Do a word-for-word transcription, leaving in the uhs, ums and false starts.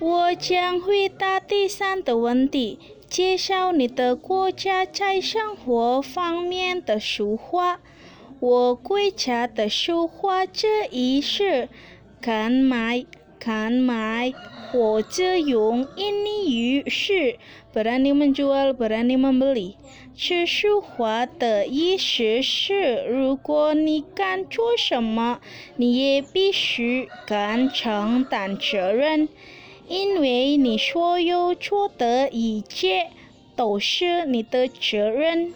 我将回答第三个问题，介绍你的国家在生活方面的说法。我国家的说法之一是看买看买，或者用印尼语是 berani menjual berani membeli。此说法的意思是，如果你敢做什么，你也必须敢承担责任。因为你所有做的一切都是你的责任。